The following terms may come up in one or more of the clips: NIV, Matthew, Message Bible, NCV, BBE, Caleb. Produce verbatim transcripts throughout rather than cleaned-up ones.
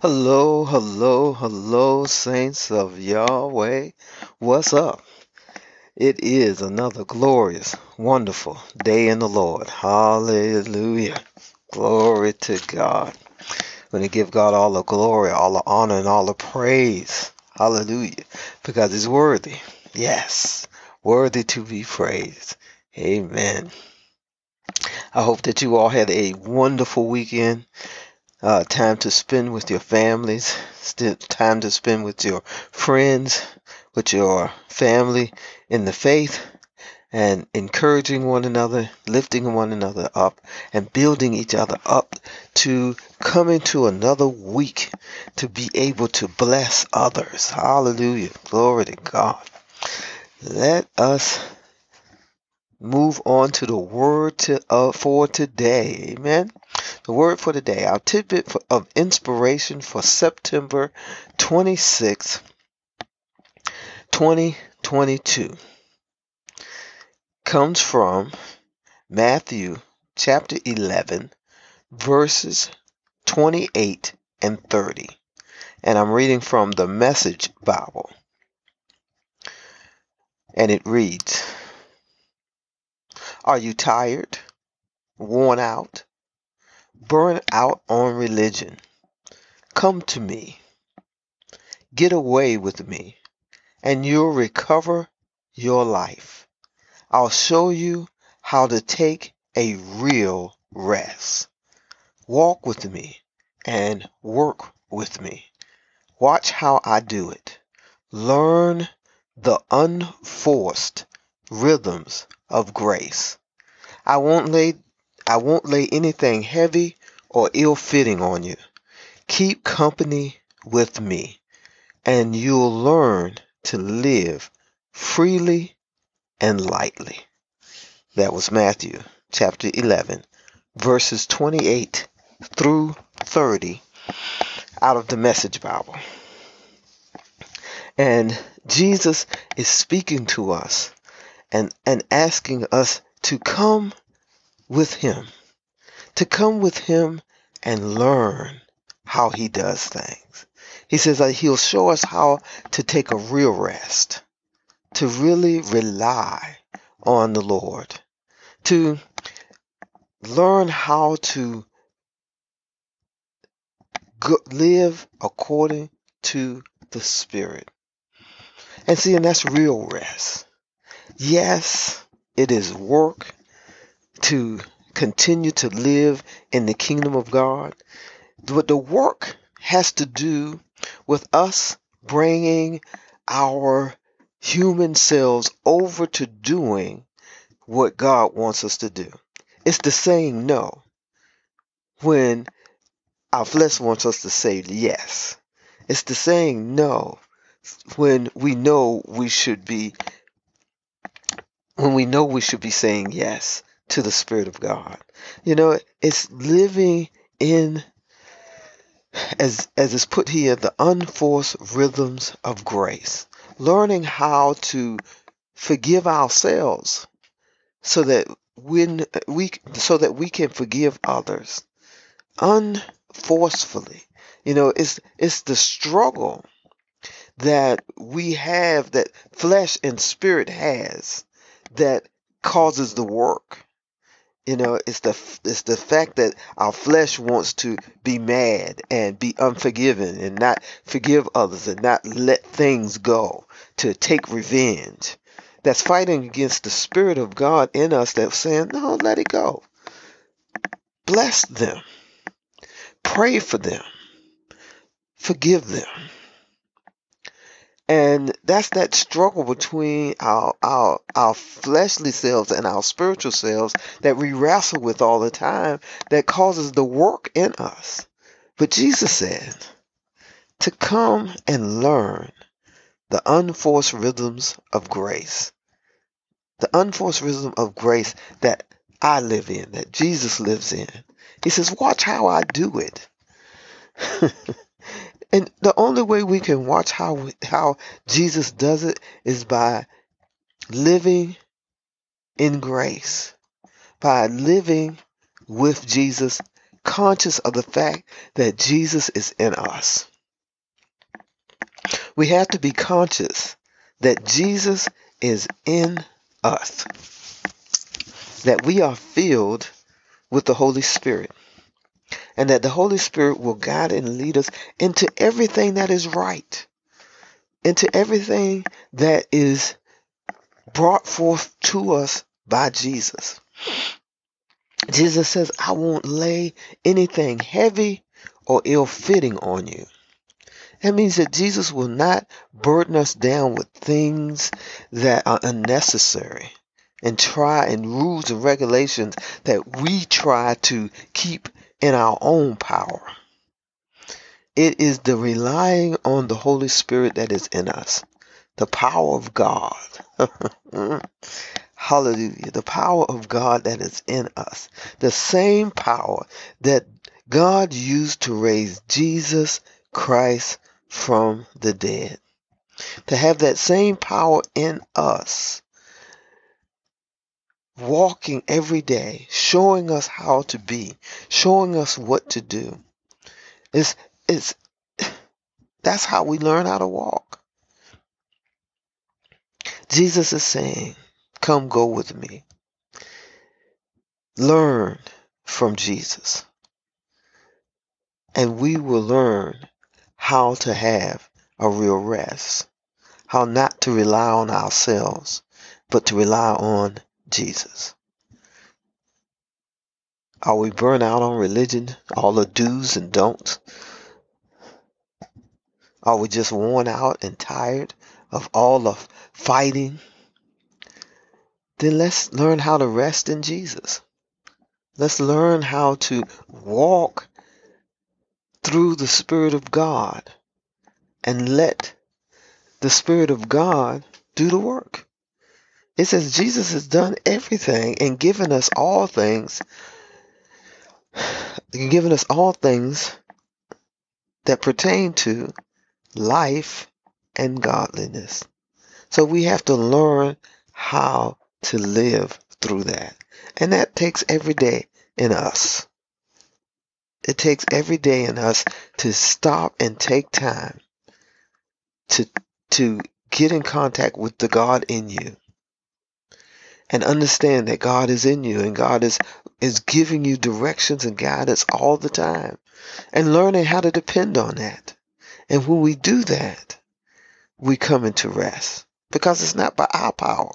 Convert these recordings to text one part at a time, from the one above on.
Hello, hello, hello, saints of Yahweh. What's up? It is another glorious, wonderful day in the Lord. Hallelujah. Glory to God. We're going to give God all the glory, all the honor, and all the praise. Hallelujah. Because he's worthy. Yes. Worthy to be praised. Amen. I hope that you all had a wonderful weekend. Uh, time to spend with your families, time to spend with your friends, with your family in the faith, and encouraging one another, lifting one another up, and building each other up to come into another week to be able to bless others. Hallelujah. Glory to God. Let us move on to the word to, uh, for today. Amen. The word for today, our tidbit for, of inspiration for September twenty-sixth, twenty twenty-two, comes from Matthew chapter eleven, verses twenty-eight and thirty. And I'm reading from the Message Bible. And it reads, "Are you tired, worn out, burn out on religion? Come to me. Get away with me, and you'll recover your life. I'll show you how to take a real rest. Walk with me and work with me. Watch how I do it. Learn the unforced rhythms of grace. I won't lay I won't lay anything heavy or ill-fitting on you. Keep company with me, and you'll learn to live freely and lightly." That was Matthew chapter eleven, verses twenty-eight through thirty, out of the Message Bible. And Jesus is speaking to us and, and asking us to come with him, to come with him and learn how he does things. He says that he'll show us how to take a real rest, to really rely on the Lord, to learn how to go- live according to the Spirit. And see, and that's real rest. Yes, it is work to continue to live in the kingdom of God. But the work has to do with us bringing our human selves over to doing what God wants us to do. It's the saying no when our flesh wants us to say yes. It's the saying no when we know we should be, when we know we should be saying yes to the Spirit of God. You know, it's living in, as as is put here, the unforced rhythms of grace. Learning how to forgive ourselves so that when we so that we can forgive others unforcefully. You know, it's it's the struggle that we have, that flesh and spirit has, that causes the work. You know, it's the it's the fact that our flesh wants to be mad and be unforgiving and not forgive others and not let things go, to take revenge. That's fighting against the Spirit of God in us that's saying, no, let it go. Bless them. Pray for them. Forgive them. And that's that struggle between our, our our fleshly selves and our spiritual selves that we wrestle with all the time, that causes the work in us. But Jesus said to come and learn the unforced rhythms of grace. The unforced rhythm of grace that I live in, that Jesus lives in. He says, watch how I do it. And the only way we can watch how we, how Jesus does it is by living in grace, by living with Jesus, conscious of the fact that Jesus is in us. We have to be conscious that Jesus is in us, that we are filled with the Holy Spirit, and that the Holy Spirit will guide and lead us into everything that is right, into everything that is brought forth to us by Jesus. Jesus says, I won't lay anything heavy or ill-fitting on you. That means that Jesus will not burden us down with things that are unnecessary and try and rules and regulations that we try to keep in our own power. It is the relying on the Holy Spirit that is in us. The power of God. Hallelujah. The power of God that is in us. The same power that God used to raise Jesus Christ from the dead. To have that same power in us, walking every day, showing us how to be, showing us what to do. It's, it's, that's how we learn how to walk. Jesus is saying, come go with me. Learn from Jesus. And we will learn how to have a real rest. How not to rely on ourselves, but to rely on Jesus. Are we burnt out on religion? All the do's and don'ts? Are we just worn out and tired of all the fighting? Then let's learn how to rest in Jesus. Let's learn how to walk through the Spirit of God and let the Spirit of God do the work. It says Jesus has done everything and given us all things, given us all things that pertain to life and godliness. So we have to learn how to live through that. And that takes every day in us. It takes every day in us to stop and take time to, to get in contact with the God in you. And understand that God is in you and God is, is giving you directions and guidance all the time. And learning how to depend on that. And when we do that, we come into rest. Because it's not by our power.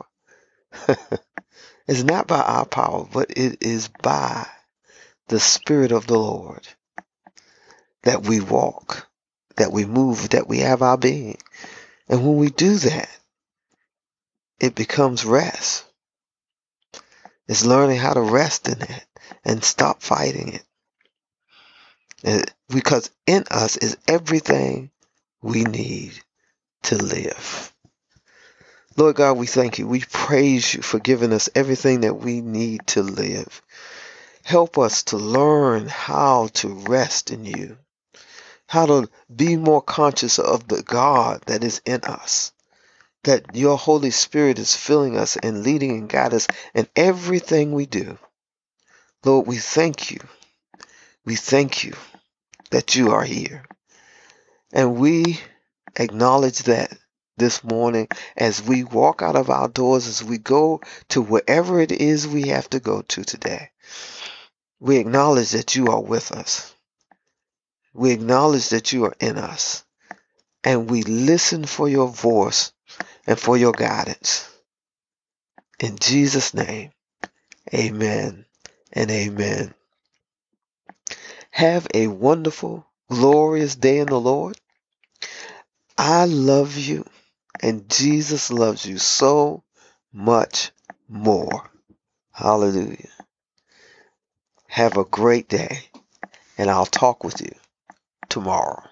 It's not by our power, but it is by the Spirit of the Lord that we walk, that we move, that we have our being. And when we do that, it becomes rest. It's learning how to rest in it and stop fighting it. And because in us is everything we need to live. Lord God, we thank you. We praise you for giving us everything that we need to live. Help us to learn how to rest in you, how to be more conscious of the God that is in us, that your Holy Spirit is filling us and leading and guiding us in everything we do. Lord, we thank you. We thank you that you are here. And we acknowledge that this morning as we walk out of our doors, as we go to wherever it is we have to go to today. We acknowledge that you are with us. We acknowledge that you are in us. And we listen for your voice and for your guidance. In Jesus' name, amen and amen. Have a wonderful, glorious day in the Lord. I love you, and Jesus loves you so much more. Hallelujah. Have a great day, and I'll talk with you tomorrow.